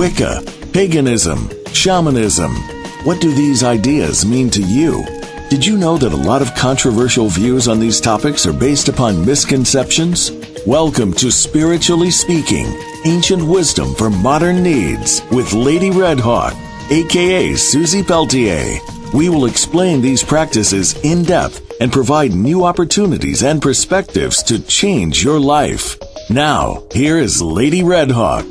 Wicca, paganism, shamanism. What do these ideas mean to you? Did you know that a lot of controversial views on these topics are based upon misconceptions? Welcome to Spiritually Speaking, Ancient Wisdom for Modern Needs with Lady Redhawk, a.k.a. Susie Peltier. We will explain these practices in depth and provide new opportunities and perspectives to change your life. Now, here is Lady Redhawk.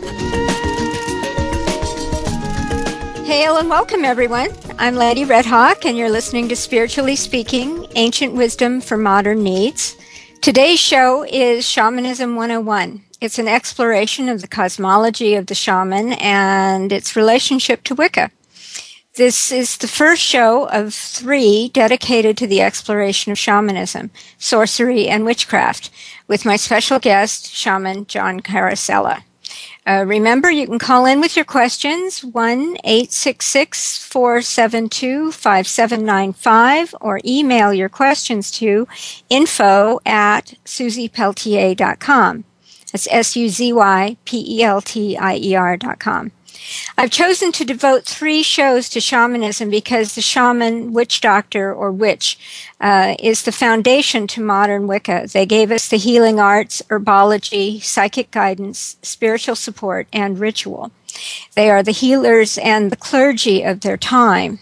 Hail and welcome, everyone. I'm Lady Redhawk, and you're listening to Spiritually Speaking, Ancient Wisdom for Modern Needs. Today's show is Shamanism 101. It's an exploration of the cosmology of the shaman and its relationship to Wicca. This is the first show of three dedicated to the exploration of shamanism, sorcery, and witchcraft, with my special guest, Shaman John Carosella. Remember, you can call in with your questions, 1-866-472-5795, or email your questions to info@suzypeltier.com. That's SUZYPELTIER.com. I've chosen to devote three shows to shamanism because the shaman, witch doctor, or witch is the foundation to modern Wicca. They gave us the healing arts, herbology, psychic guidance, spiritual support, and ritual. They are the healers and the clergy of their time.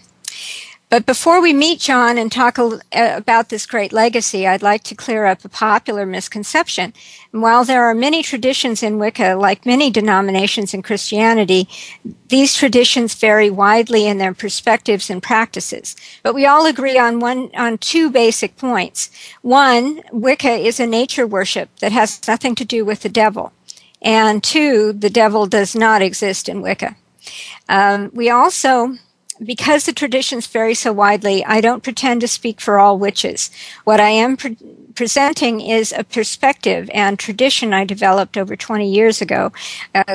But before we meet John and talk about this great legacy, I'd like to clear up a popular misconception. And while there are many traditions in Wicca, like many denominations in Christianity, these traditions vary widely in their perspectives and practices. But we all agree on two basic points. One, Wicca is a nature worship that has nothing to do with the devil. And two, the devil does not exist in Wicca. Because the traditions vary so widely, I don't pretend to speak for all witches. What I am presenting is a perspective and tradition I developed over 20 years ago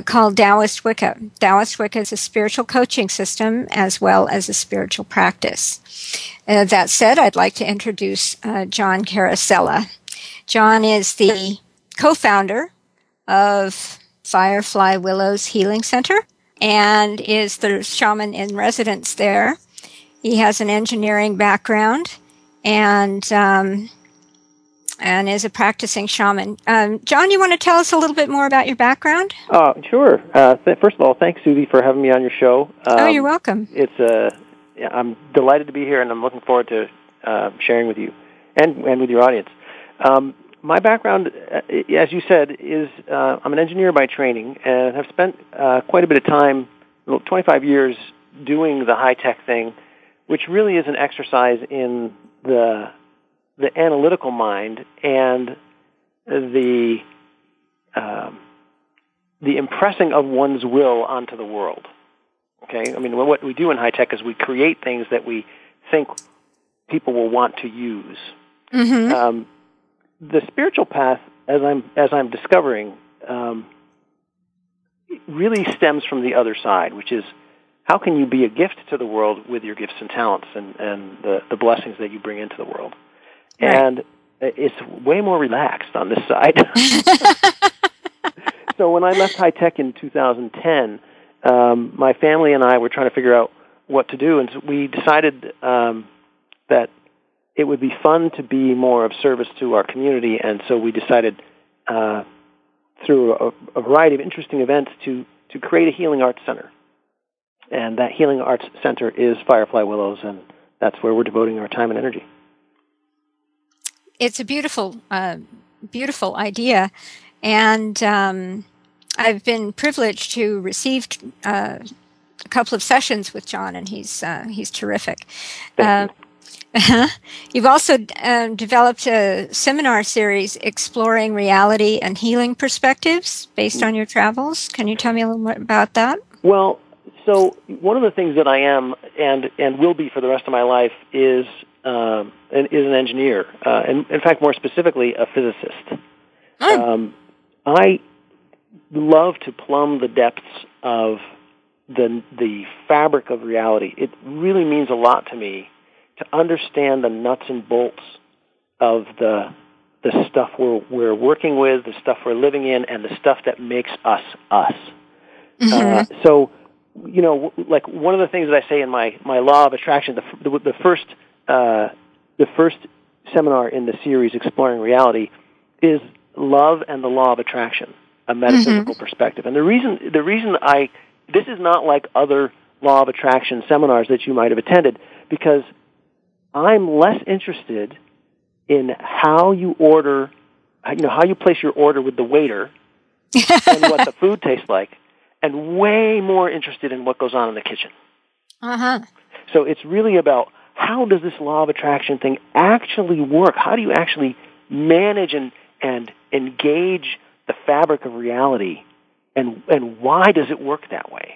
called Taoist Wicca. Taoist Wicca is a spiritual coaching system as well as a spiritual practice. That said, I'd like to introduce John Carosella. John is the co-founder of Firefly Willows Healing Center and is the shaman in residence there. He has an engineering background and is a practicing shaman. John, you want to tell us a little bit more about your background? Sure. First of all, thanks, Susie, for having me on your show. You're welcome. I'm delighted to be here, and I'm looking forward to sharing with you and with your audience. My background, as you said, is I'm an engineer by training, and I've spent quite a bit of time, 25 years, doing the high-tech thing, which really is an exercise in the analytical mind and the impressing of one's will onto the world. Okay, I mean, what we do in high-tech is we create things that we think people will want to use. Mm-hmm. The spiritual path, as I'm discovering, really stems from the other side, which is how can you be a gift to the world with your gifts and talents and the blessings that you bring into the world. Right. And it's way more relaxed on this side. So when I left high tech in 2010, my family and I were trying to figure out what to do, and so we decided that it would be fun to be more of service to our community, and so we decided through a variety of interesting events to create a healing arts center. And that healing arts center is Firefly Willows, and that's where we're devoting our time and energy. It's a beautiful idea, and I've been privileged to receive a couple of sessions with John, and he's terrific. Thank you. Uh-huh. You've also developed a seminar series exploring reality and healing perspectives based on your travels. Can you tell me a little more about that? Well, so one of the things that I am and will be for the rest of my life is an engineer, and in fact, more specifically, a physicist. I love to plumb the depths of the fabric of reality. It really means a lot to me to understand the nuts and bolts of the stuff we're working with, the stuff we're living in, and the stuff that makes us us. Mm-hmm. So you know, like one of the things that I say in my Law of Attraction, the first seminar in the series Exploring Reality is Love and the Law of Attraction, a metaphysical perspective. And the reason this is not like other Law of Attraction seminars that you might have attended, because I'm less interested in how you order, you know, how you place your order with the waiter and what the food tastes like, and way more interested in what goes on in the kitchen. Uh-huh. So it's really about, how does this Law of Attraction thing actually work? How do you actually manage and engage the fabric of reality, and why does it work that way?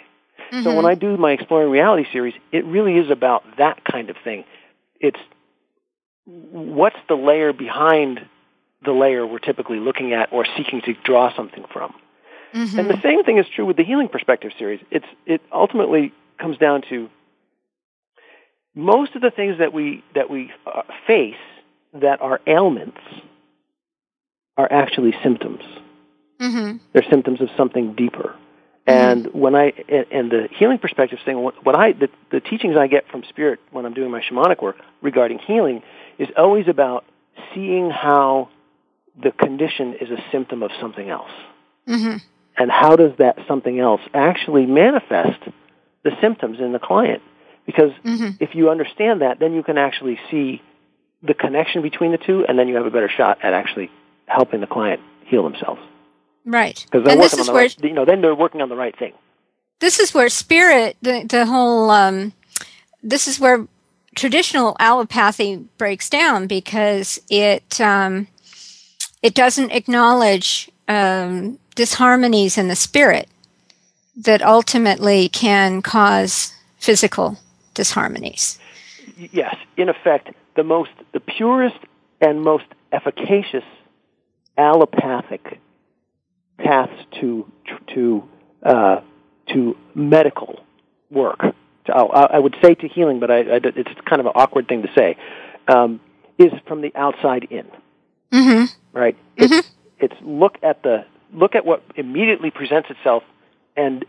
Mm-hmm. So when I do my Exploring Reality series, it really is about that kind of thing. It's what's the layer behind the layer we're typically looking at or seeking to draw something from. Mm-hmm. And the same thing is true with the Healing Perspective series. It ultimately comes down to most of the things that we face that are ailments are actually symptoms. Mm-hmm. They're symptoms of something deeper. And when the Healing Perspective thing, the teachings I get from Spirit when I'm doing my shamanic work regarding healing is always about seeing how the condition is a symptom of something else. Mm-hmm. And how does that something else actually manifest the symptoms in the client? Because if you understand that, then you can actually see the connection between the two, and then you have a better shot at actually helping the client heal themselves. Right. Because then they're working on the right thing. This is where Spirit, this is where traditional allopathy breaks down, because it doesn't acknowledge disharmonies in the spirit that ultimately can cause physical disharmonies. Yes, in effect, the purest and most efficacious allopathic paths to medical work. I would say to healing, but it's kind of an awkward thing to say. Is from the outside in, right? Mm-hmm. It's look at what immediately presents itself and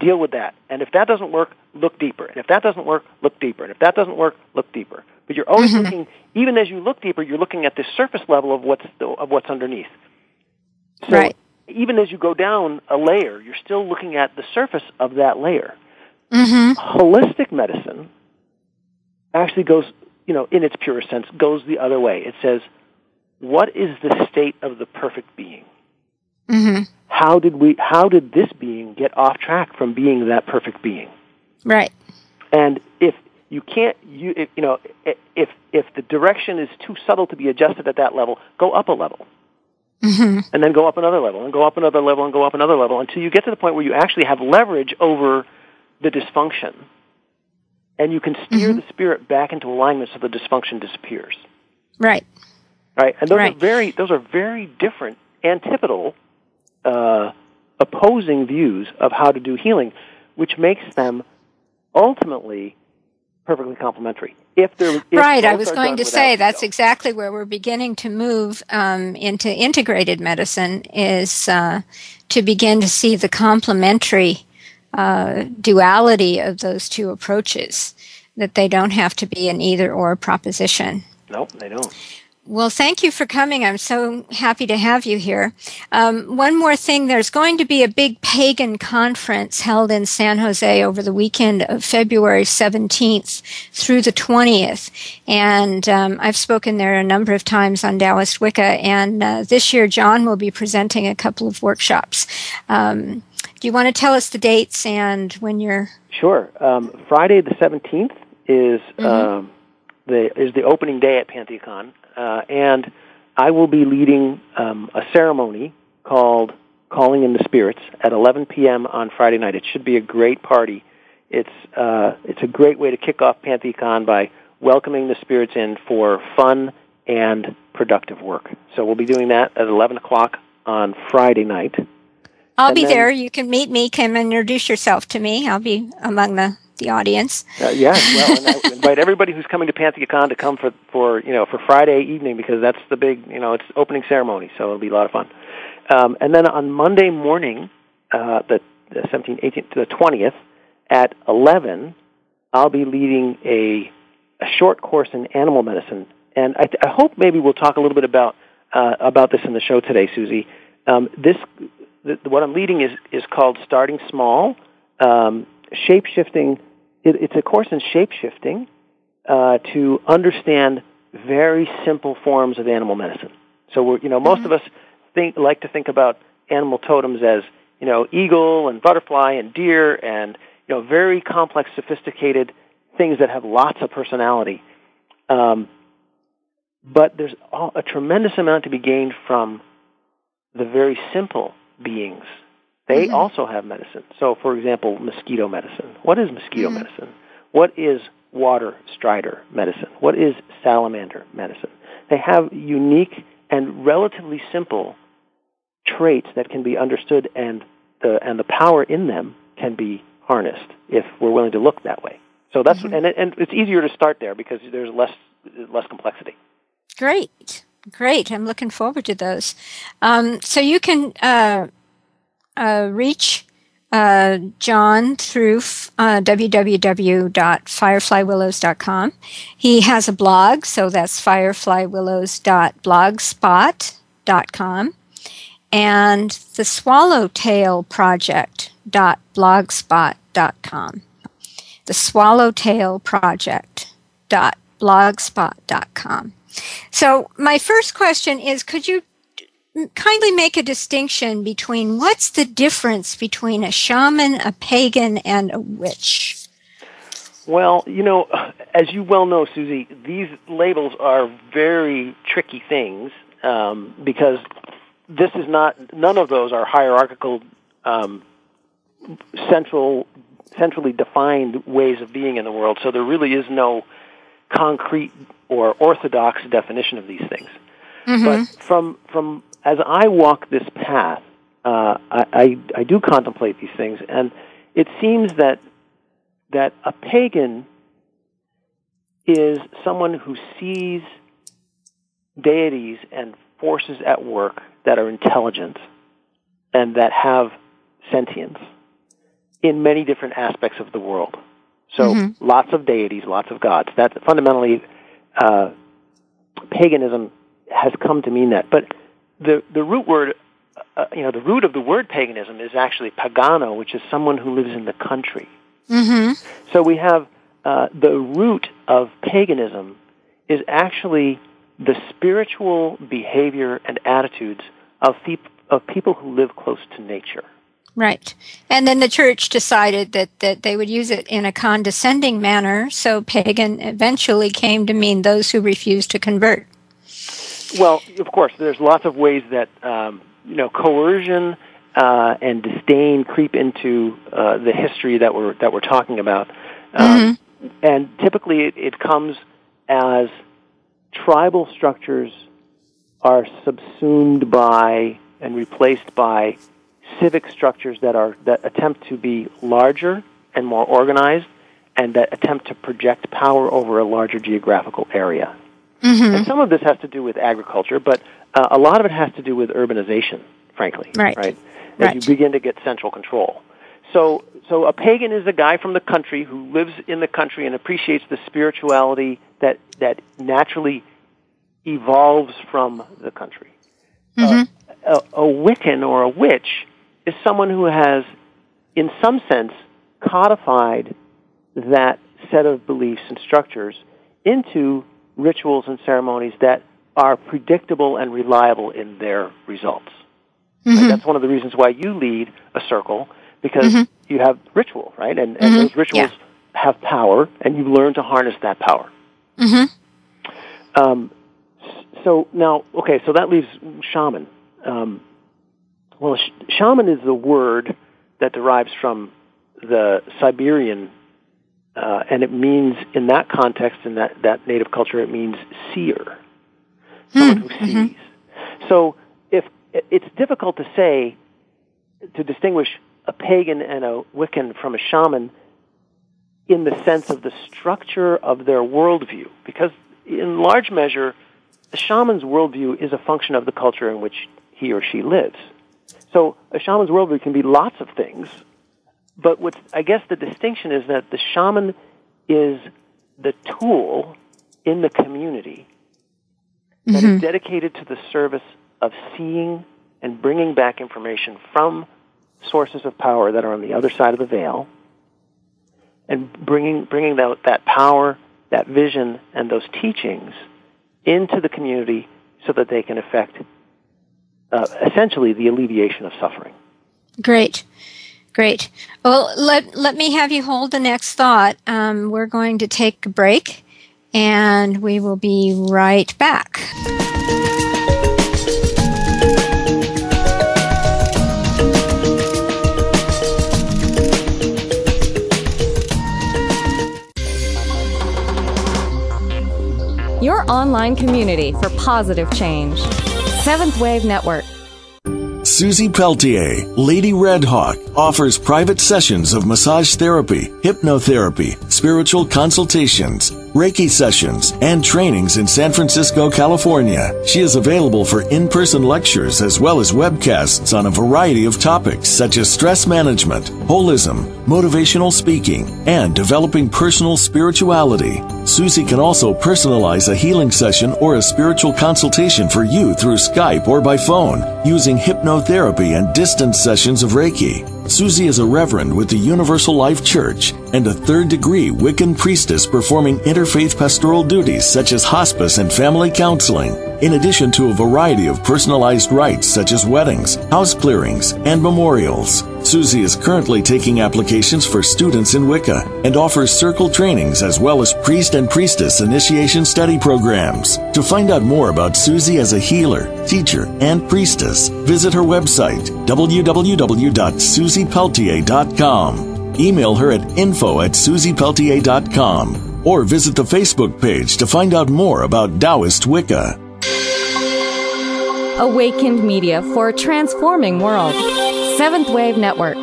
deal with that. And if that doesn't work, look deeper. And if that doesn't work, look deeper. And if that doesn't work, look deeper. But you're always looking, even as you look deeper, you're looking at the surface level of what's underneath. So right. Even as you go down a layer, you're still looking at the surface of that layer. Mm-hmm. Holistic medicine actually goes, you know, in its purest sense, goes the other way. It says, what is the state of the perfect being? Mm-hmm. How did this being get off track from being that perfect being? Right. And if you can't, if the direction is too subtle to be adjusted at that level, go up a level. Mm-hmm. And then go up another level, and go up another level, and go up another level, until you get to the point where you actually have leverage over the dysfunction. And you can steer the spirit back into alignment so the dysfunction disappears. Right. Right. And those are very different, antipodal, opposing views of how to do healing, which makes them ultimately perfectly complementary. Right, I was going to say that's exactly where we're beginning to move into integrated medicine, is to begin to see the complementary duality of those two approaches, that they don't have to be an either-or proposition. Nope, they don't. Well, thank you for coming. I'm so happy to have you here. One more thing. There's going to be a big pagan conference held in San Jose over the weekend of February 17th through the 20th. And I've spoken there a number of times on Taoist Wicca. And this year, John will be presenting a couple of workshops. Do you want to tell us the dates and when you're... Sure. Friday the 17th is the opening day at PantheaCon. And I will be leading a ceremony called Calling in the Spirits at 11 p.m. on Friday night. It should be a great party. It's a great way to kick off PantheaCon by welcoming the spirits in for fun and productive work. So we'll be doing that at 11 o'clock on Friday night. I'll be there. You can meet me. Come and introduce yourself to me. I'll be among the audience. And I invite everybody who's coming to PantheaCon to come for Friday evening, because that's the big, it's opening ceremony, so it'll be a lot of fun. And then on Monday morning, the 17th, 18th to the 20th, At 11, I'll be leading a short course in animal medicine. And I hope maybe we'll talk a little bit about this in the show today, Susie. What I'm leading is called Starting Small, Shapeshifting. It's a course in shapeshifting to understand very simple forms of animal medicine. So we're, most of us like to think about animal totems as, eagle and butterfly and deer and, very complex, sophisticated things that have lots of personality. But there's a tremendous amount to be gained from the very simple beings. They also have medicine. So, for example, mosquito medicine. What is mosquito medicine? What is water strider medicine? What is salamander medicine? They have unique and relatively simple traits that can be understood, and the power in them can be harnessed if we're willing to look that way. So that's and it's easier to start there because there's less complexity. Great. I'm looking forward to those. So you can reach John through www.fireflywillows.com. He has a blog, so that's fireflywillows.blogspot.com and the swallowtailproject.blogspot.com. The swallowtailproject.blogspot.com. So my first question is, could you kindly make a distinction between what's the difference between a shaman, a pagan, and a witch? Well, as you well know, Susie, these labels are very tricky things because this is none of those are hierarchical, centrally defined ways of being in the world. So there really is no concrete or orthodox definition of these things. But from as I walk this path, I do contemplate these things, and it seems that a pagan is someone who sees deities and forces at work that are intelligent and that have sentience in many different aspects of the world. So lots of deities, lots of gods. That's fundamentally paganism has come to mean that. But the root word, the root of the word paganism is actually pagano, which is someone who lives in the country. So we have the root of paganism is actually the spiritual behavior and attitudes of people who live close to nature. Right. And then the church decided that they would use it in a condescending manner, so pagan eventually came to mean those who refused to convert. Well, of course, there's lots of ways that, coercion and disdain creep into the history that we're talking about. And typically it comes as tribal structures are subsumed by and replaced by civic structures that attempt to be larger and more organized, and that attempt to project power over a larger geographical area. And some of this has to do with agriculture, but a lot of it has to do with urbanization, frankly. Right. You begin to get central control. So a pagan is a guy from the country who lives in the country and appreciates the spirituality that naturally evolves from the country. A Wiccan or a witch is someone who has, in some sense, codified that set of beliefs and structures into rituals and ceremonies that are predictable and reliable in their results. Right? That's one of the reasons why you lead a circle, because you have ritual, right? And those rituals have power, and you learn to harness that power. So now, okay, so that leaves shaman. Shaman is the word that derives from the Siberian, and it means, in that context, in that native culture, it means seer, someone who sees. So if it's difficult to distinguish a pagan and a Wiccan from a shaman in the sense of the structure of their worldview, because in large measure, a shaman's worldview is a function of the culture in which he or she lives. So a shaman's worldview can be lots of things, But what's, I guess the distinction is that the shaman is the tool in the community that is dedicated to the service of seeing and bringing back information from sources of power that are on the other side of the veil, and bringing that power, that vision, and those teachings into the community so that they can affect essentially the alleviation of suffering. Great. Great. Well, let me have you hold the next thought. We're going to take a break, and we will be right back. Your online community for positive change. Seventh Wave Network. Susie Peltier, Lady Redhawk, offers private sessions of massage therapy, hypnotherapy, spiritual consultations, Reiki sessions, and trainings in San Francisco, California. She is available for in-person lectures as well as webcasts on a variety of topics such as stress management, holism, motivational speaking, and developing personal spirituality. Susie can also personalize a healing session or a spiritual consultation for you through Skype or by phone using hypnotherapy and distance sessions of Reiki. Susie is a reverend with the Universal Life Church and a third-degree Wiccan priestess performing interfaith pastoral duties such as hospice and family counseling, in addition to a variety of personalized rites such as weddings, house clearings, and memorials. Susie is currently taking applications for students in Wicca and offers circle trainings as well as priest and priestess initiation study programs. To find out more about Susie as a healer, teacher, and priestess, visit her website, www.susiepeltier.com. Email her at info@susiepeltier.com or visit the Facebook page to find out more about Taoist Wicca. Awakened Media for a transforming world. Seventh Wave Network.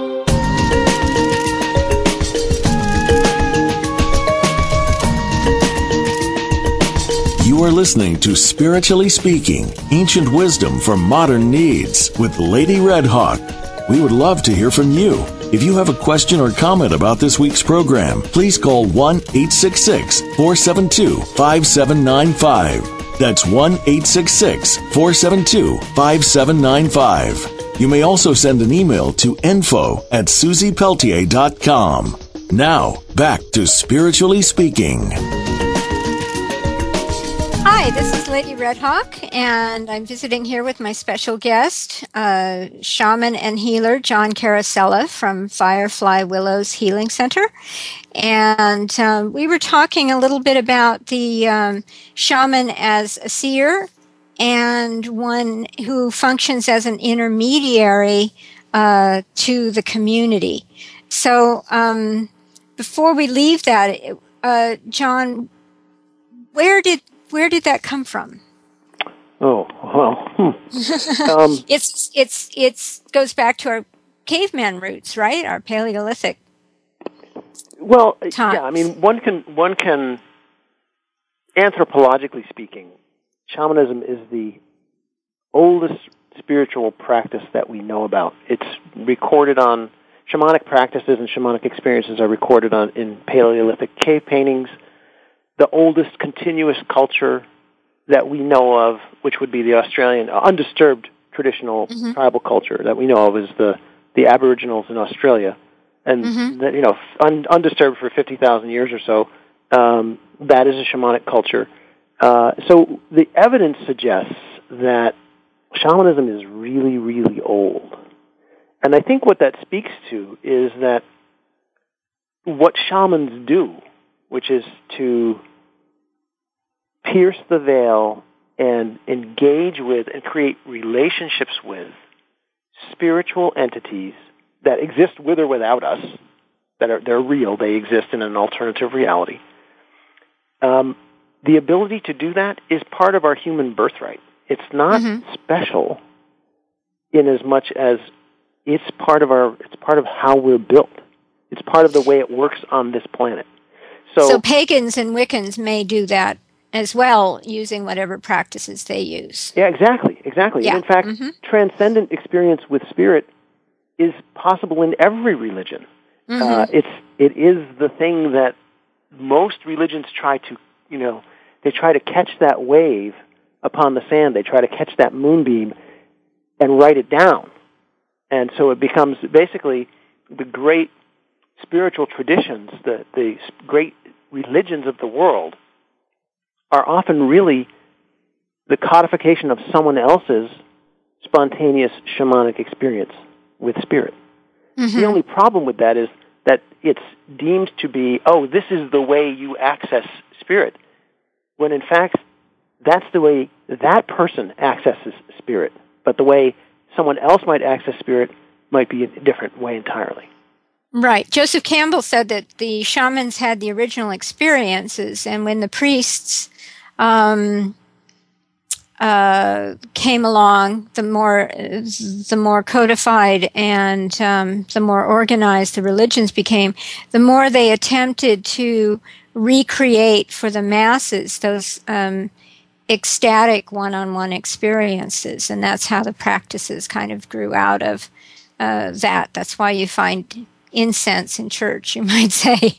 You are listening to Spiritually Speaking: Ancient Wisdom for Modern Needs with Lady Redhawk. We would love to hear from you. If you have a question or comment about this week's program, please call 1-866-472-5795. That's 1-866-472-5795. You may also send an email to info@susiepeltier.com. Now, back to Spiritually Speaking. Hi, this is Lady Redhawk, and I'm visiting here with my special guest, shaman and healer John Carosella from Firefly Willows Healing Center. And we were talking a little bit about the shaman as a seer, and one who functions as an intermediary to the community. So before we leave that, John, where did that come from? Oh, well, it's goes back to our caveman roots, right? Our Paleolithic. Well, times. Yeah, I mean, one can anthropologically speaking, shamanism is the oldest spiritual practice that we know about. It's recorded on shamanic practices and shamanic experiences are recorded on in Paleolithic cave paintings. The oldest continuous culture that we know of, which would be the Australian undisturbed traditional tribal culture that we know of, is the Aboriginals in Australia, and that, you know, undisturbed for 50,000 years or so. That is a shamanic culture. So the evidence suggests that shamanism is really, really old. And I think what that speaks to is that what shamans do, which is to pierce the veil and engage with and create relationships with spiritual entities that exist with or without us, they're real, they exist in an alternative reality. The ability to do that is part of our human birthright. It's not special in as much as it's part of how we're built. It's part of the way it works on this planet. So pagans and Wiccans may do that as well, using whatever practices they use. Yeah, exactly. Yeah. In fact, transcendent experience with spirit is possible in every religion. Mm-hmm. It is the thing that most religions try to, you know, they try to catch that wave upon the sand. They try to catch that moonbeam and write it down. And so it becomes basically the great spiritual traditions, the great religions of the world are often really the codification of someone else's spontaneous shamanic experience with spirit. Mm-hmm. The only problem with that is that it's deemed to be, oh, this is the way you access spirit, when in fact that's the way that person accesses spirit, but the way someone else might access spirit might be a different way entirely. Right. Joseph Campbell said that the shamans had the original experiences, and when the priests came along, the more codified and the more organized the religions became, the more they attempted to recreate for the masses those ecstatic one-on-one experiences, and that's how the practices kind of grew out of that. That's why you find incense in church, you might say.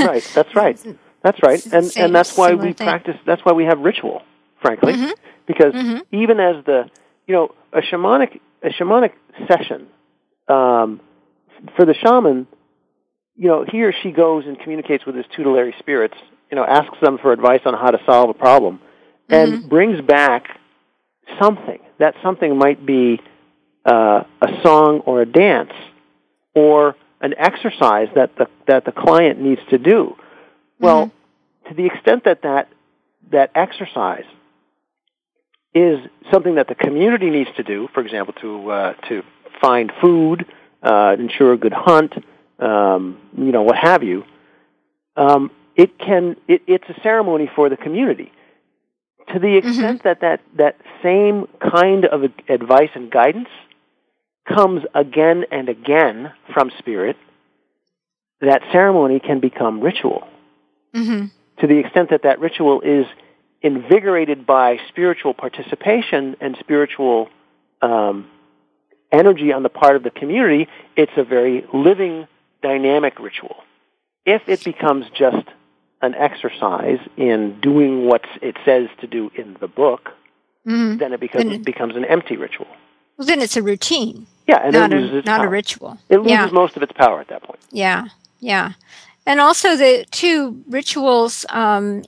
Right. That's right. That's right. And that's why we practice. That's why we have ritual, frankly. Mm-hmm. Because even as the, you know, a shamanic session, for the shaman, you know, he or she goes and communicates with his tutelary spirits, you know, asks them for advice on how to solve a problem, and brings back something. That something might be a song or a dance or an exercise that the client needs to do. Well, to the extent that exercise is something that the community needs to do, for example, to find food, ensure a good hunt, you know, what have you. It's a ceremony for the community. To the extent that same kind of advice and guidance comes again and again from spirit, that ceremony can become ritual. Mm-hmm. To the extent that ritual is invigorated by spiritual participation and spiritual energy on the part of the community, it's a very living, dynamic ritual. If it becomes just an exercise in doing what it says to do in the book, then it becomes an empty ritual. Well, then it's a routine. Yeah, and not, a ritual. It loses most of its power at that point. Yeah, yeah. And also the two rituals, in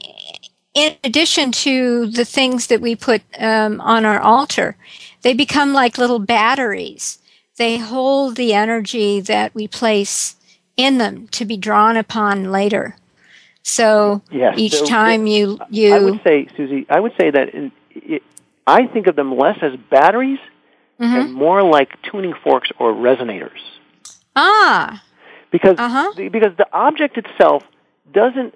addition to the things that we put on our altar, they become like little batteries. They hold the energy that we place in them to be drawn upon later. So each time you... I would say, Susie, that I think of them less as batteries and more like tuning forks or resonators. Ah, Because the object itself doesn't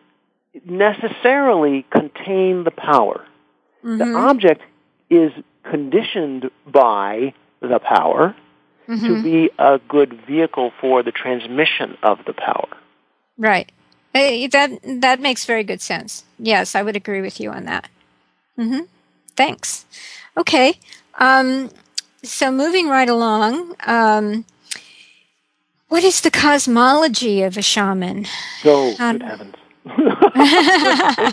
necessarily contain the power. Mm-hmm. The object is conditioned by the power to be a good vehicle for the transmission of the power. Right. That makes very good sense. Yes, I would agree with you on that. Mm-hmm. Thanks. Okay. So moving right along... what is the cosmology of a shaman? Oh, good heavens.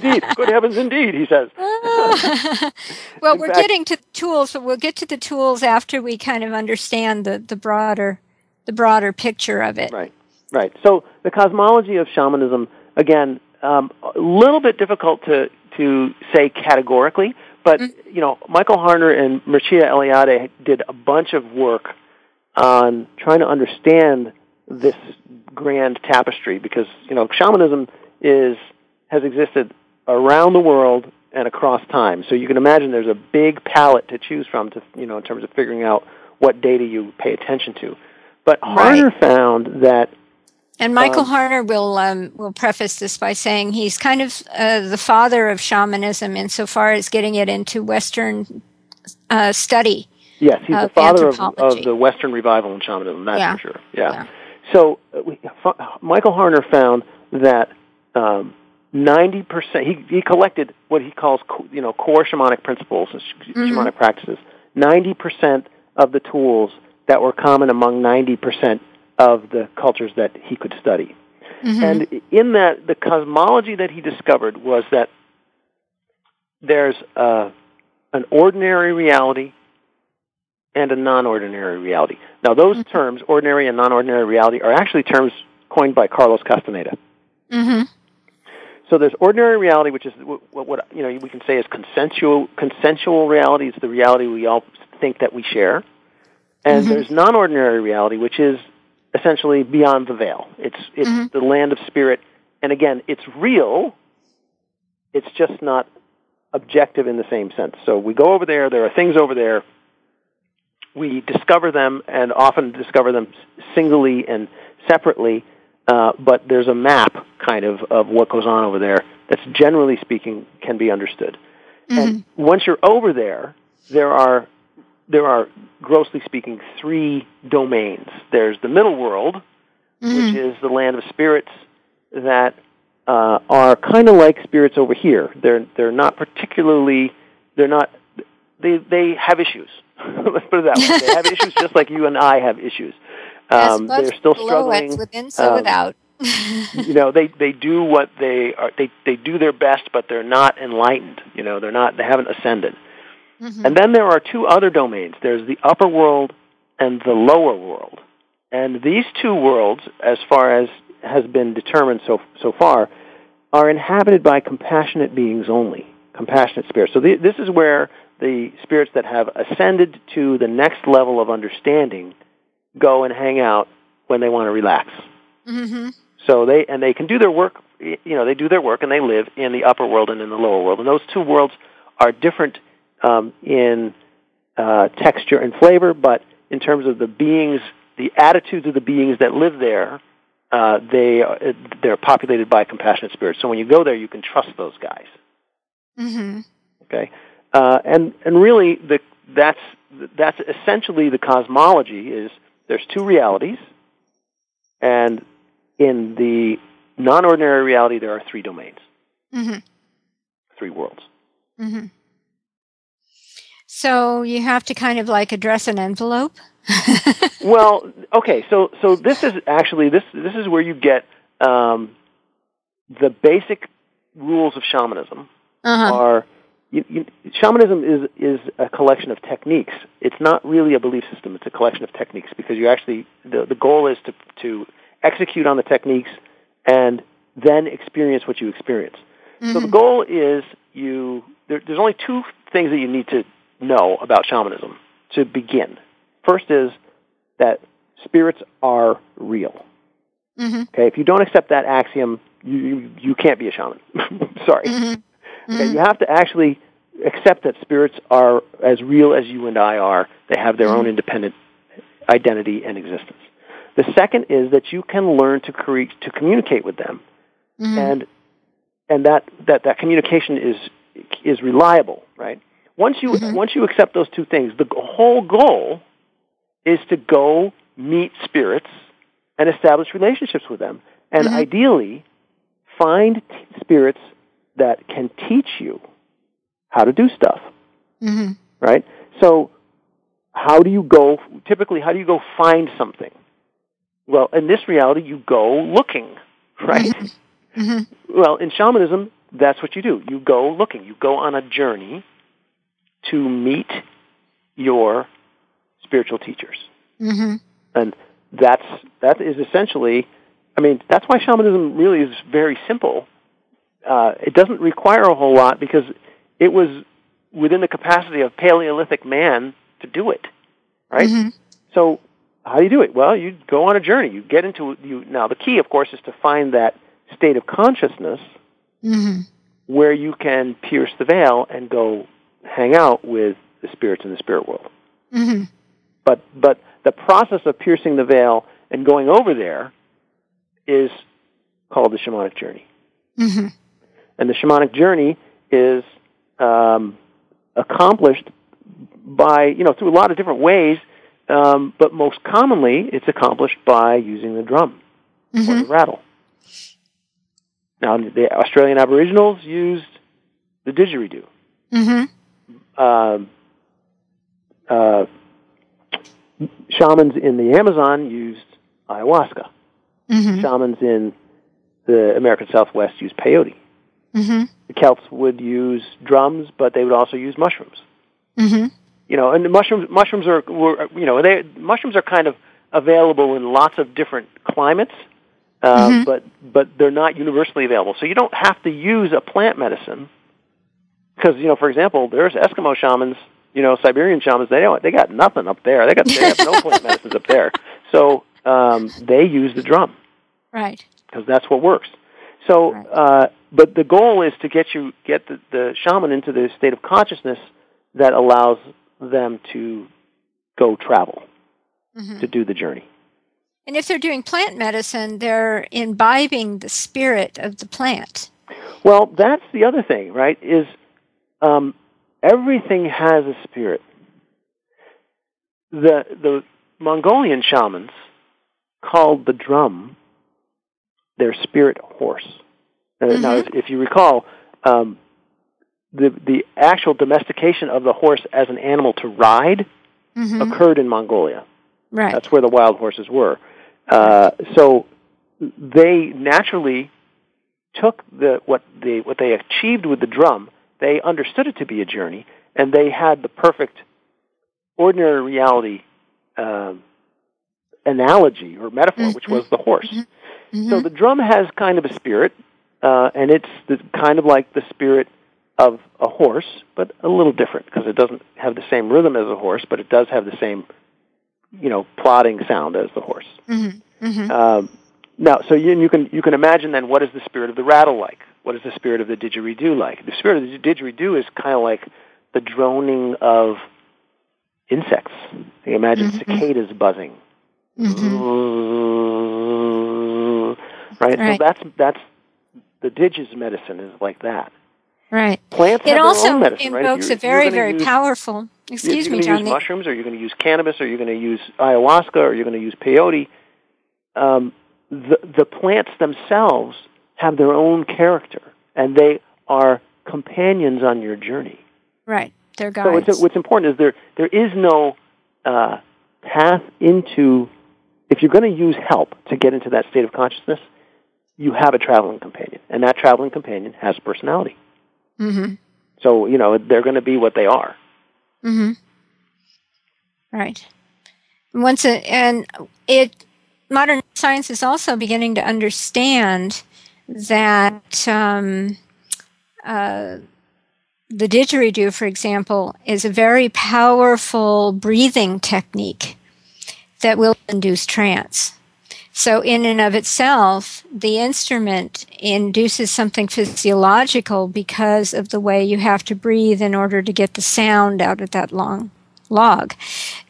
Indeed, good heavens indeed, he says. Well, we're getting to the tools, but we'll get to the tools after we kind of understand the broader picture of it. Right, right. So the cosmology of shamanism, again, a little bit difficult to say categorically, but, you know, Michael Harner and Mircea Eliade did a bunch of work on trying to understand this grand tapestry, because, you know, shamanism has existed around the world and across time. So you can imagine there's a big palette to choose from, to, you know, in terms of figuring out what data you pay attention to. But Harner found that, and Michael Harner will preface this by saying he's kind of the father of shamanism insofar as getting it into Western study. Yes, he's the father of the Western revival in shamanism, that's for sure. Yeah. So Michael Harner found that 90%, he collected what he calls, you know, core shamanic principles and shamanic practices. 90% of the tools that were common among 90% of the cultures that he could study. Mm-hmm. And in that, the cosmology that he discovered was that there's an ordinary reality and a non-ordinary reality. Now, those mm-hmm. terms, ordinary and non-ordinary reality, are actually terms coined by Carlos Castaneda. Mm-hmm. So there's ordinary reality, which is what you know we can say is consensual reality. It's the reality we all think that we share. And mm-hmm. there's non-ordinary reality, which is essentially beyond the veil. It's mm-hmm. the land of spirit. And again, it's real. It's just not objective in the same sense. So we go over there. There are things over there. We discover them and often discover them singly and separately. But there's a map, kind of what goes on over there that's, generally speaking, can be understood. Mm-hmm. And once you're over there, there are, grossly speaking, three domains. There's the middle world, mm-hmm. which is the land of spirits that are kind of like spirits over here. They're not particularly, they're not, they have issues. Let's put it that way. They have issues just like you and I have issues. They're still struggling. Within, so without. You know, they do what they are. They do their best, but they're not enlightened. You know, they're not. They haven't ascended. Mm-hmm. And then there are two other domains. There's the upper world and the lower world. And these two worlds, as far as has been determined so far, are inhabited by compassionate beings only, compassionate spirits. So this is where the spirits that have ascended to the next level of understanding go and hang out when they want to relax. Mm-hmm. So they can do their work, you know, they do their work and they live in the upper world and in the lower world. And those two worlds are different in texture and flavor, but in terms of the beings, the attitudes of the beings that live there, they're populated by compassionate spirits. So when you go there, you can trust those guys. Mm-hmm. Okay? And really, that's essentially the cosmology is there's two realities, and in the non-ordinary reality, there are three domains, mm-hmm. three worlds. Mm-hmm. So you have to kind of like address an envelope? Well, okay, so this is actually, this is where you get the basic rules of shamanism uh-huh. are... shamanism is a collection of techniques. It's not really a belief system. It's a collection of techniques because you actually the goal is to execute on the techniques and then experience what you experience. Mm-hmm. So the goal is there's only two things that you need to know about shamanism to begin. First is that spirits are real. Mm-hmm. Okay, if you don't accept that axiom, you can't be a shaman. Sorry. Mm-hmm. Okay, you have to actually accept that spirits are as real as you and I are. They have their own independent identity and existence. The second is that you can learn to communicate with them, mm-hmm. and that communication is reliable, right? Once you accept those two things, the whole goal is to go meet spirits and establish relationships with them, and mm-hmm. ideally find spirits that can teach you how to do stuff, mm-hmm. right? So how do you go find something? Well, in this reality, you go looking, right? Mm-hmm. Mm-hmm. Well, in shamanism, that's what you do. You go looking. You go on a journey to meet your spiritual teachers. Mm-hmm. And that is essentially, I mean, that's why shamanism really is very simple. It doesn't require a whole lot because it was within the capacity of Paleolithic man to do it, right? Mm-hmm. So how do you do it? Well, you go on a journey. You get into you. Now, the key, of course, is to find that state of consciousness mm-hmm. where you can pierce the veil and go hang out with the spirits in the spirit world. Mm-hmm. But the process of piercing the veil and going over there is called the shamanic journey. Mm-hmm. And the shamanic journey is accomplished by, you know, through a lot of different ways, but most commonly it's accomplished by using the drum mm-hmm. or the rattle. Now, the Australian Aboriginals used the didgeridoo. Mm-hmm. Shamans in the Amazon used ayahuasca. Mm-hmm. Shamans in the American Southwest use peyote. Mm-hmm. The Celts would use drums, but they would also use mushrooms. Mm-hmm. You know, and the mushrooms are, you know, mushrooms are kind of available in lots of different climates, mm-hmm. but they're not universally available. So you don't have to use a plant medicine because, you know, for example, there's Eskimo shamans, you know, Siberian shamans. They got nothing up there. They have no plant medicines up there. So they use the drum, right? Because that's what works. So, but the goal is to get the shaman into the state of consciousness that allows them to go travel, mm-hmm. to do the journey. And if they're doing plant medicine, they're imbibing the spirit of the plant. Well, that's the other thing, right, is everything has a spirit. The Mongolian shamans called the drum their spirit horse. Mm-hmm. Now, if you recall, the actual domestication of the horse as an animal to ride mm-hmm. occurred in Mongolia. Right. That's where the wild horses were. So they naturally took what they achieved with the drum. They understood it to be a journey, and they had the perfect ordinary reality analogy or metaphor, mm-hmm. which was the horse. Mm-hmm. Mm-hmm. So the drum has kind of a spirit, and it's kind of like the spirit of a horse, but a little different because it doesn't have the same rhythm as a horse, but it does have the same, you know, plodding sound as the horse. Mm-hmm. Mm-hmm. Now, so you can imagine then what is the spirit of the rattle like? What is the spirit of the didgeridoo like? The spirit of the didgeridoo is kind of like the droning of insects. You imagine mm-hmm. cicadas buzzing, mm-hmm. Right? So that's the didge's medicine is like that. Right. Plants have their own medicine, right? It also invokes a very, very powerful. Excuse me, John. Are you going to use mushrooms, or are you going to use cannabis, or are you going to use ayahuasca, or are you going to use peyote? The plants themselves have their own character, and they are companions on your journey. Right. They're guides. So what's important is there is no path into. If you're going to use help to get into that state of consciousness, you have a traveling companion, and that traveling companion has personality. Mm-hmm. So, you know, they're going to be what they are. Mm-hmm. Right. Modern science is also beginning to understand that the didgeridoo, for example, is a very powerful breathing technique that will induce trance. So in and of itself, the instrument induces something physiological because of the way you have to breathe in order to get the sound out of that long log.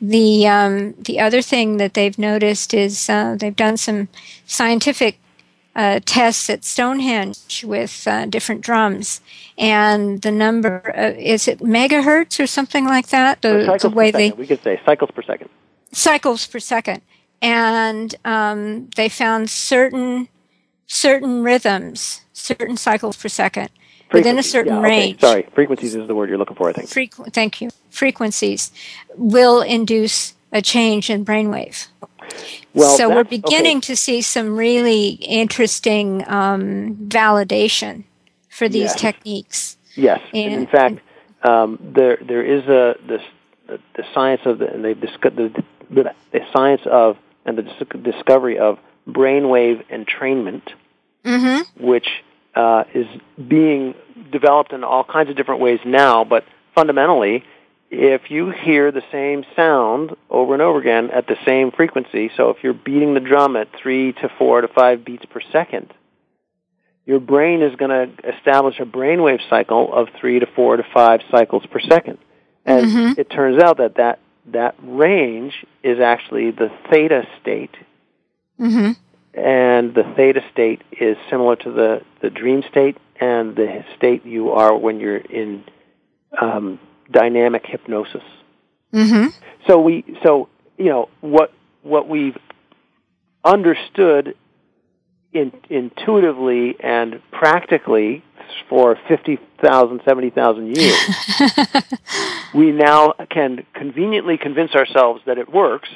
The other thing that they've noticed is they've done some scientific tests at Stonehenge with different drums, and the number, is it megahertz or something like that? We could say cycles per second. Cycles per second. And they found certain rhythms, certain cycles per second, within a certain range. Sorry, frequencies is the word you're looking for, I think. Thank you. Frequencies will induce a change in brainwave. Well, so we're beginning to see some really interesting validation for these techniques. Yes, and in fact, there is the science of the, and they've discussed the science of and the discovery of brainwave entrainment, mm-hmm. which is being developed in all kinds of different ways now. But fundamentally, if you hear the same sound over and over again at the same frequency, so if you're beating the drum at 3 to 4 to 5 beats per second, your brain is going to establish a brainwave cycle of 3 to 4 to 5 cycles per second. And mm-hmm. it turns out that range is actually the theta state, mm-hmm. and the theta state is similar to the dream state and the state you are when you're in dynamic hypnosis. Mm-hmm. So you know what we've understood intuitively and practically for 50,000, 70,000 years, we now can conveniently convince ourselves that it works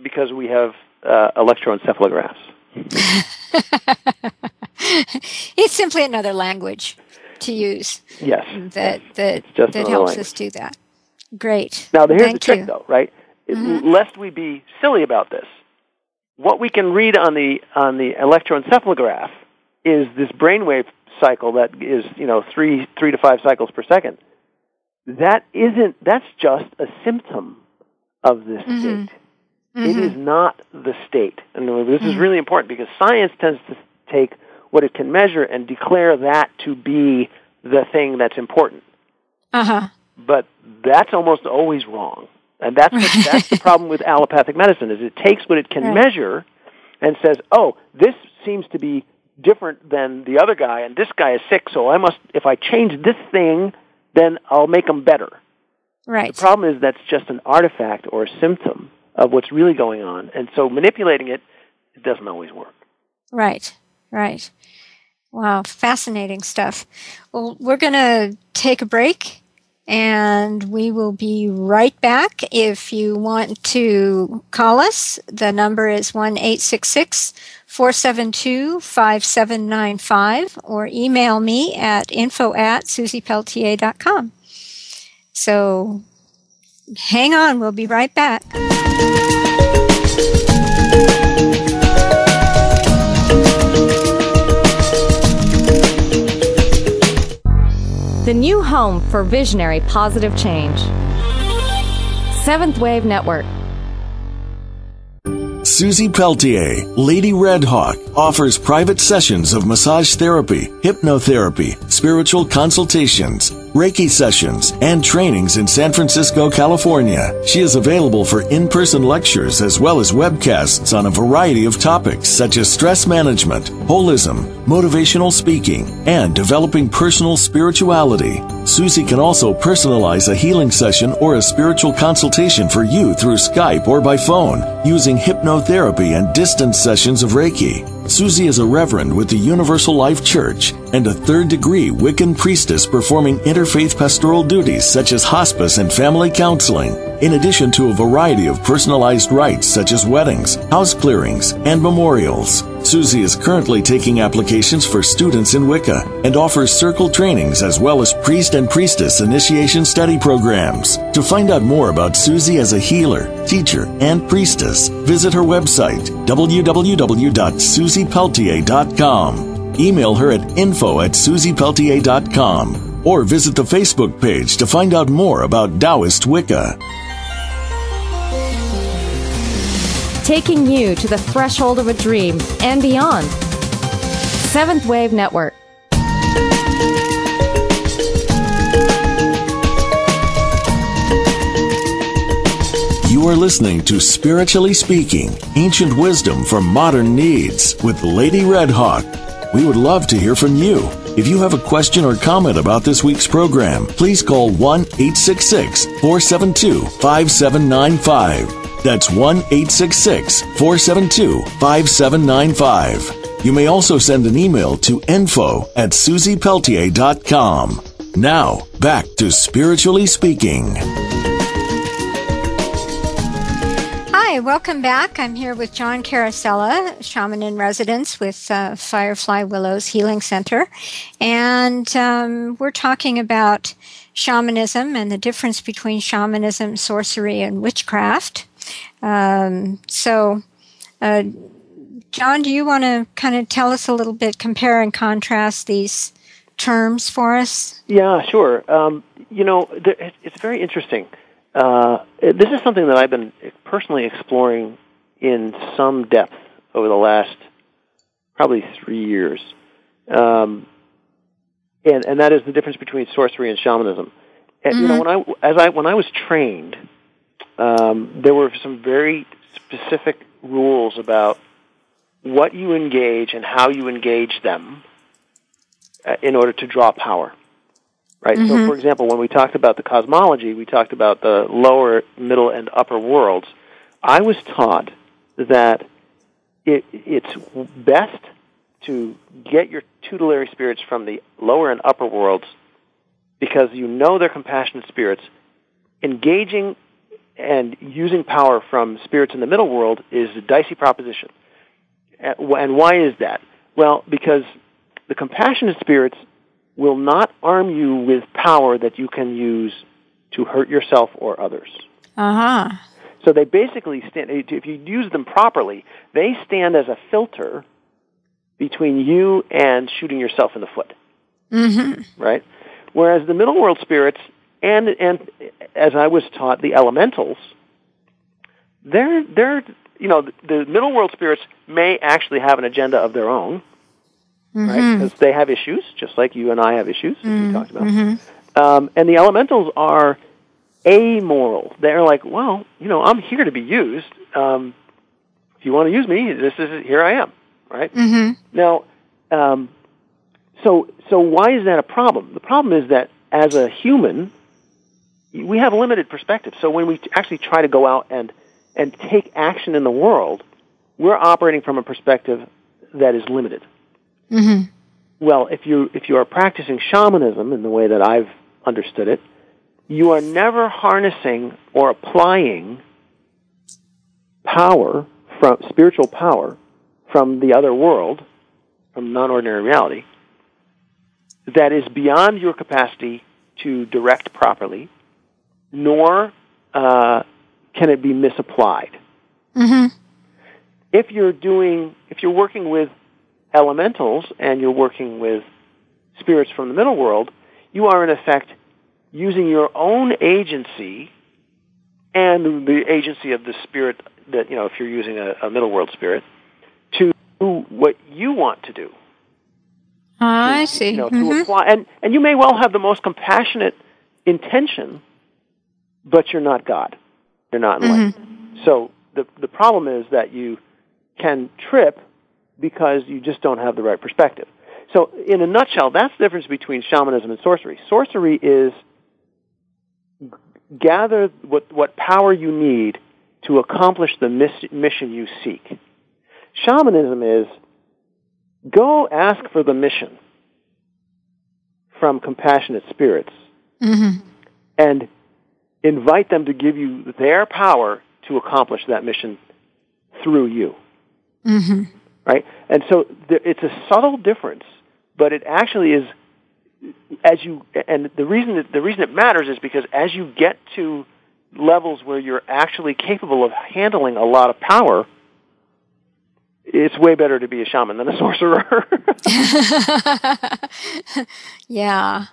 because we have electroencephalographs. It's simply another language to use. Yes. That helps us do that. Great. Now, here's the trick, though, right? Mm-hmm. Lest we be silly about this, what we can read on the electroencephalograph is this brainwave cycle that is, three to five cycles per second. That's just a symptom of this state. Mm-hmm. It is not the state. And this is really important because science tends to take what it can measure and declare that to be the thing that's important. Uh-huh. But that's almost always wrong. And that's the problem with allopathic medicine, is it takes what it can measure and says, oh, this seems to be different than the other guy, and this guy is sick, so if I change this thing, then I'll make them better. Right. The problem is that's just an artifact or a symptom of what's really going on, and so manipulating it doesn't always work. Right. Wow, fascinating stuff. Well, we're going to take a break, and we will be right back. If you want to call us, the number is 1-866-472-5795, or email me at info@susiepeltier.com. So hang on, we'll be right back. The new home for visionary positive change. Seventh Wave Network. Susie Peltier, Lady Redhawk, offers private sessions of massage therapy, hypnotherapy, spiritual consultations, Reiki sessions, and trainings in San Francisco, California. She is available for in-person lectures as well as webcasts on a variety of topics such as stress management, holism, motivational speaking, and developing personal spirituality. Susie can also personalize a healing session or a spiritual consultation for you through Skype or by phone using hypnotherapy and distance sessions of Reiki. Susie is a reverend with the Universal Life Church and a third-degree Wiccan priestess performing interfaith pastoral duties such as hospice and family counseling, in addition to a variety of personalized rites such as weddings, house clearings, and memorials. Susie is currently taking applications for students in Wicca and offers circle trainings as well as priest and priestess initiation study programs. To find out more about Susie as a healer, teacher, and priestess, visit her website, www.susiepeltier.com. Email her at info@susiepeltier.com or visit the Facebook page to find out more about Taoist Wicca. Taking you to the threshold of a dream and beyond. Seventh Wave Network. You are listening to Spiritually Speaking: Ancient Wisdom for Modern Needs with Lady Redhawk. We would love to hear from you. If you have a question or comment about this week's program, please call 1-866-472-5795. That's 1-866-472-5795. You may also send an email to info@susiepeltier.com. Now, back to Spiritually Speaking. Hi, welcome back. I'm here with John Carosella, shaman in residence with Firefly Willows Healing Center. And we're talking about shamanism and the difference between shamanism, sorcery, and witchcraft. So, John, do you want to kind of tell us a little bit, compare and contrast these terms for us? Yeah, sure. It's very interesting. This is something that I've been personally exploring in some depth over the last probably 3 years. And that is the difference between sorcery and shamanism. And, when I was trained, there were some very specific rules about what you engage and how you engage them in order to draw power, right? Mm-hmm. So, for example, when we talked about the cosmology, we talked about the lower, middle, and upper worlds. I was taught that it's best to get your tutelary spirits from the lower and upper worlds because you know they're compassionate spirits. Engaging And using power from spirits in the middle world is a dicey proposition. And why is that? Well, because the compassionate spirits will not arm you with power that you can use to hurt yourself or others. Uh-huh. So they basically stand, if you use them properly, they stand as a filter between you and shooting yourself in the foot. Mm-hmm. Right? Whereas the middle world spirits, and as I was taught, the elementals, they're you know, the middle world spirits may actually have an agenda of their own, mm-hmm. right? Because they have issues, just like you and I have issues, as mm-hmm. we talked about. Mm-hmm. And the elementals are amoral. They're like, well, you know, I'm here to be used. If you want to use me, this is here I am, right? Mm-hmm. Now, so why is that a problem? The problem is that as a human, we have a limited perspective. So when we actually try to go out and take action in the world, we're operating from a perspective that is limited. Mm-hmm. Well, if you are practicing shamanism in the way that I've understood it, you are never harnessing or applying power, from spiritual power, from the other world, from non-ordinary reality, that is beyond your capacity to direct properly, nor can it be misapplied. Mm-hmm. If you're working with elementals and you're working with spirits from the middle world, you are in effect using your own agency and the agency of the spirit that, you know, if you're using a middle world spirit, to do what you want to do. Oh, I see. You know, mm-hmm. to apply. And you may well have the most compassionate intention, but you're not God. You're not enlightened. Mm-hmm. So the problem is that you can trip because you just don't have the right perspective. So in a nutshell, that's the difference between shamanism and sorcery. Sorcery is gather what power you need to accomplish the mission you seek. Shamanism is go ask for the mission from compassionate spirits, mm-hmm. and invite them to give you their power to accomplish that mission through you. Mm-hmm. Right? And so it's a subtle difference, but it actually is, the reason it matters is because as you get to levels where you're actually capable of handling a lot of power, it's way better to be a shaman than a sorcerer. Yeah.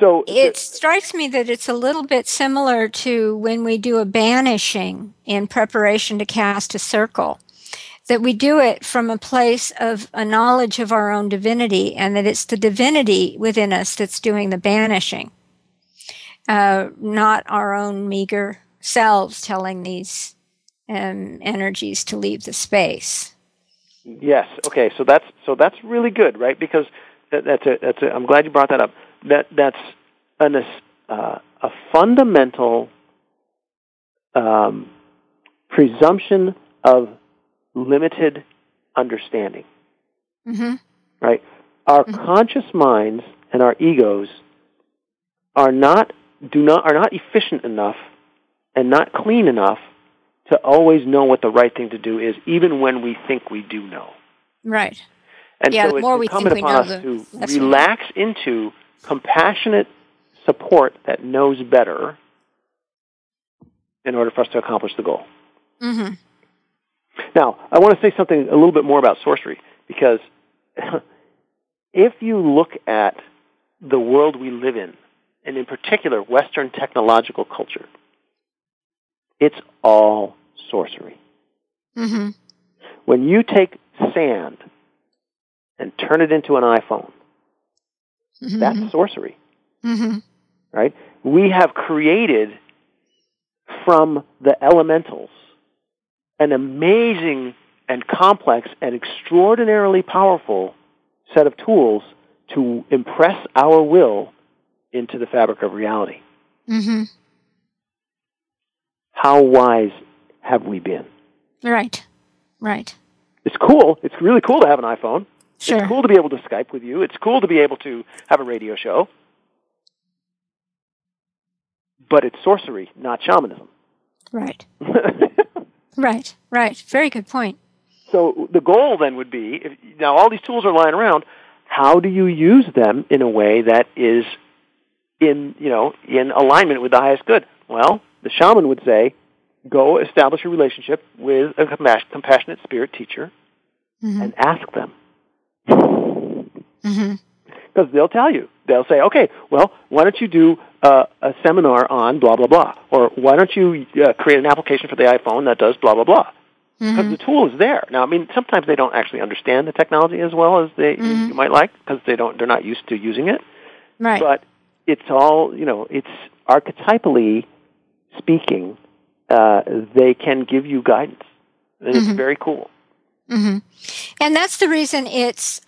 So it strikes me that it's a little bit similar to when we do a banishing in preparation to cast a circle, that we do it from a place of a knowledge of our own divinity, and that it's the divinity within us that's doing the banishing, not our own meager selves telling these energies to leave the space. Yes. Okay. So that's really good, right? Because that's a. I'm glad you brought that up. That's a fundamental presumption of limited understanding. Mm-hmm. Right? Our mm-hmm. conscious minds and our egos are not efficient enough and not clean enough to always know what the right thing to do is, even when we think we do know. Right. And so it's incumbent upon us to relax into compassionate support that knows better in order for us to accomplish the goal. Mm-hmm. Now, I want to say something a little bit more about sorcery, because if you look at the world we live in, and in particular Western technological culture, it's all sorcery. Mm-hmm. When you take sand and turn it into an iPhone, mm-hmm. that's sorcery. Mm-hmm. Right? We have created from the elementals an amazing and complex and extraordinarily powerful set of tools to impress our will into the fabric of reality. Mm-hmm. How wise have we been? Right, right. It's cool. It's really cool to have an iPhone. Sure. It's cool to be able to Skype with you. It's cool to be able to have a radio show. but it's sorcery, not shamanism. Right. Right, right. Very good point. So the goal then would be, now all these tools are lying around, how do you use them in a way that is in alignment with the highest good? Well, the shaman would say, go establish a relationship with a compassionate spirit teacher and ask them. Because they'll tell you. They'll say, okay, well, why don't you do a seminar on blah, blah, blah? Or why don't you create an application for the iPhone that does blah, blah, blah? Because the tool is there. Now, I mean, sometimes they don't actually understand the technology as well as they you might like, because they're not used to using it. Right. But it's all, it's archetypally speaking, they can give you guidance. And it's very cool. And that's the reason it's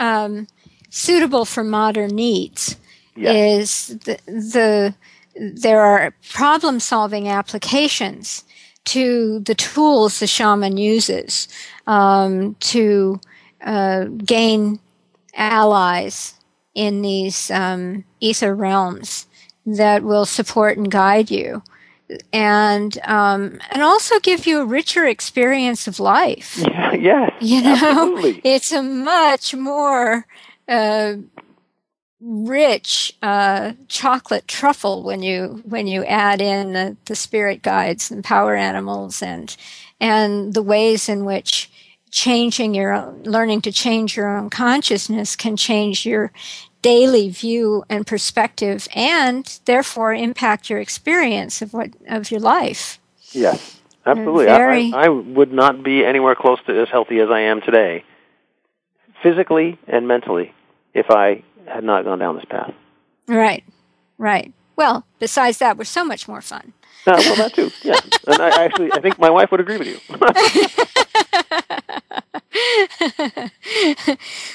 suitable for modern needs. Yes. Is there are problem-solving applications to the tools the shaman uses to gain allies in these ether realms that will support and guide you, and also give you a richer experience of life. Absolutely. It's a much more rich chocolate truffle when you add in the spirit guides and power animals and the ways in which learning to change your own consciousness can change your daily view and perspective, and therefore impact your experience of your life. Yes, absolutely. I would not be anywhere close to as healthy as I am today, physically and mentally, if I had not gone down this path. Right, right. Well, besides that, we're so much more fun. Well, that too, yeah. And I think my wife would agree with you.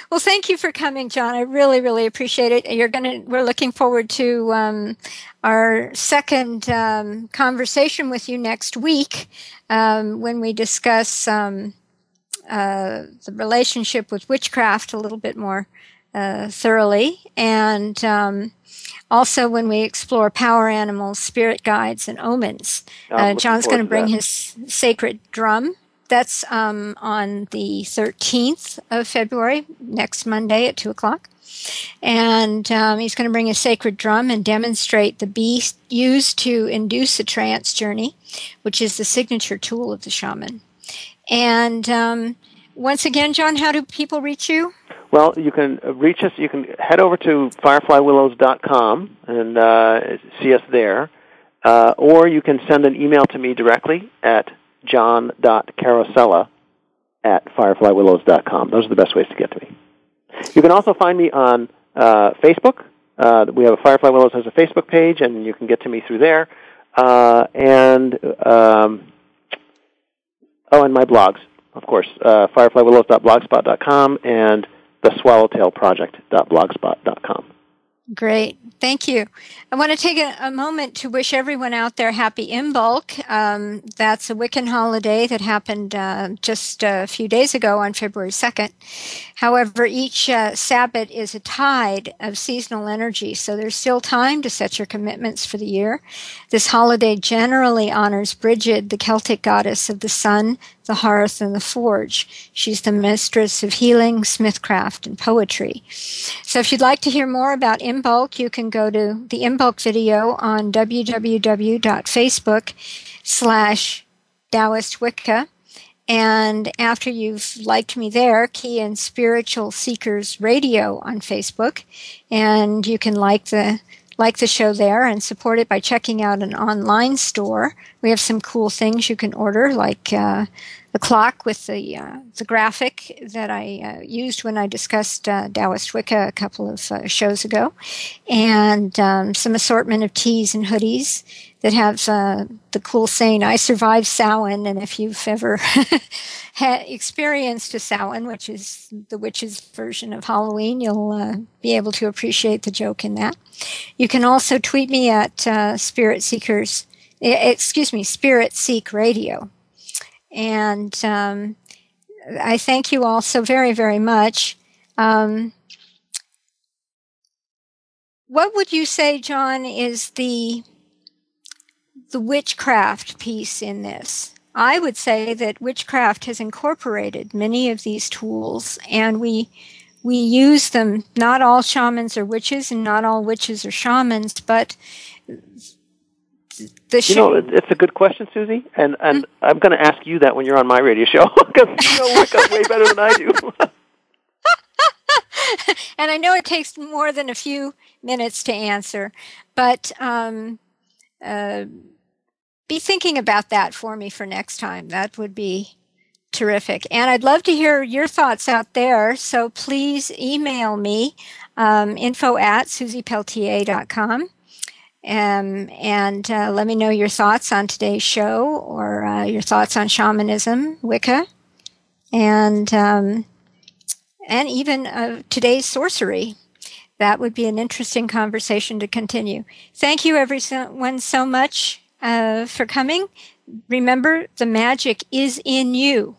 Well, thank you for coming, John. I really, really appreciate it. We're looking forward to our second conversation with you next week when we discuss the relationship with witchcraft a little bit more thoroughly, and also when we explore power animals, spirit guides, and omens. John's going to bring his sacred drum. That's on the 13th of February, next Monday at 2 o'clock. And he's going to bring a sacred drum and demonstrate the beast used to induce a trance journey, which is the signature tool of the shaman. And once again, John, how do people reach you? Well, you can reach us. You can head over to fireflywillows.com and see us there. Or you can send an email to me directly at john.carosella@fireflywillows.com. Those are the best ways to get to me. You can also find me on Facebook. We have Firefly Willows has a Facebook page, and you can get to me through there. And my blogs, of course, fireflywillows.blogspot.com and theswallowtailproject.blogspot.com. Great. Thank you. I want to take a moment to wish everyone out there happy Imbolc. That's a Wiccan holiday that happened just a few days ago on February 2nd. However, each Sabbat is a tide of seasonal energy, so there's still time to set your commitments for the year. This holiday generally honors Brigid, the Celtic goddess of the sun, the hearth, and the forge. She's the mistress of healing, smithcraft, and poetry. So if you'd like to hear more about Imbolc, you can go to the Imbolc video on www.facebook.com/Taoist Wicca. And after you've liked me there, key in Spiritual Seekers Radio on Facebook, and you can like the show there and support it by checking out an online store. We have some cool things you can order, like the clock with the graphic that I used when I discussed Taoist Wicca a couple of shows ago, and some assortment of tees and hoodies that have the cool saying, "I survived Samhain," and if you've ever experienced a Samhain, which is the witch's version of Halloween, you'll be able to appreciate the joke in that. You can also tweet me at Spirit Seek Radio. And I thank you all so very, very much. What would you say, John, is the the witchcraft piece in this. I would say that witchcraft has incorporated many of these tools, and we use them. Not all shamans are witches, and not all witches are shamans, but it's a good question, Susie, and I'm going to ask you that when you're on my radio show, because you know Wicca way better than I do. And I know it takes more than a few minutes to answer, but be thinking about that for me for next time. That would be terrific. And I'd love to hear your thoughts out there, so please email me, info@susiepeltier.com. And let me know your thoughts on today's show, or your thoughts on shamanism, Wicca, and even today's sorcery. That would be an interesting conversation to continue. Thank you, everyone, so much for coming. Remember, the magic is in you.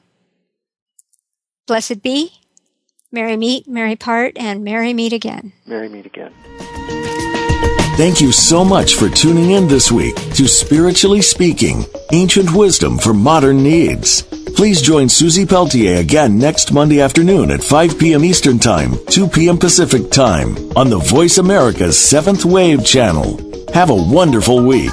Blessed be. Merry meet, merry part, and merry meet again. Merry meet again. Thank you so much for tuning in this week to Spiritually Speaking, Ancient Wisdom for Modern Needs. Please join Susie Peltier again next Monday afternoon at 5 p.m. Eastern Time, 2 p.m. Pacific Time on the Voice America's 7th Wave channel. Have a wonderful week.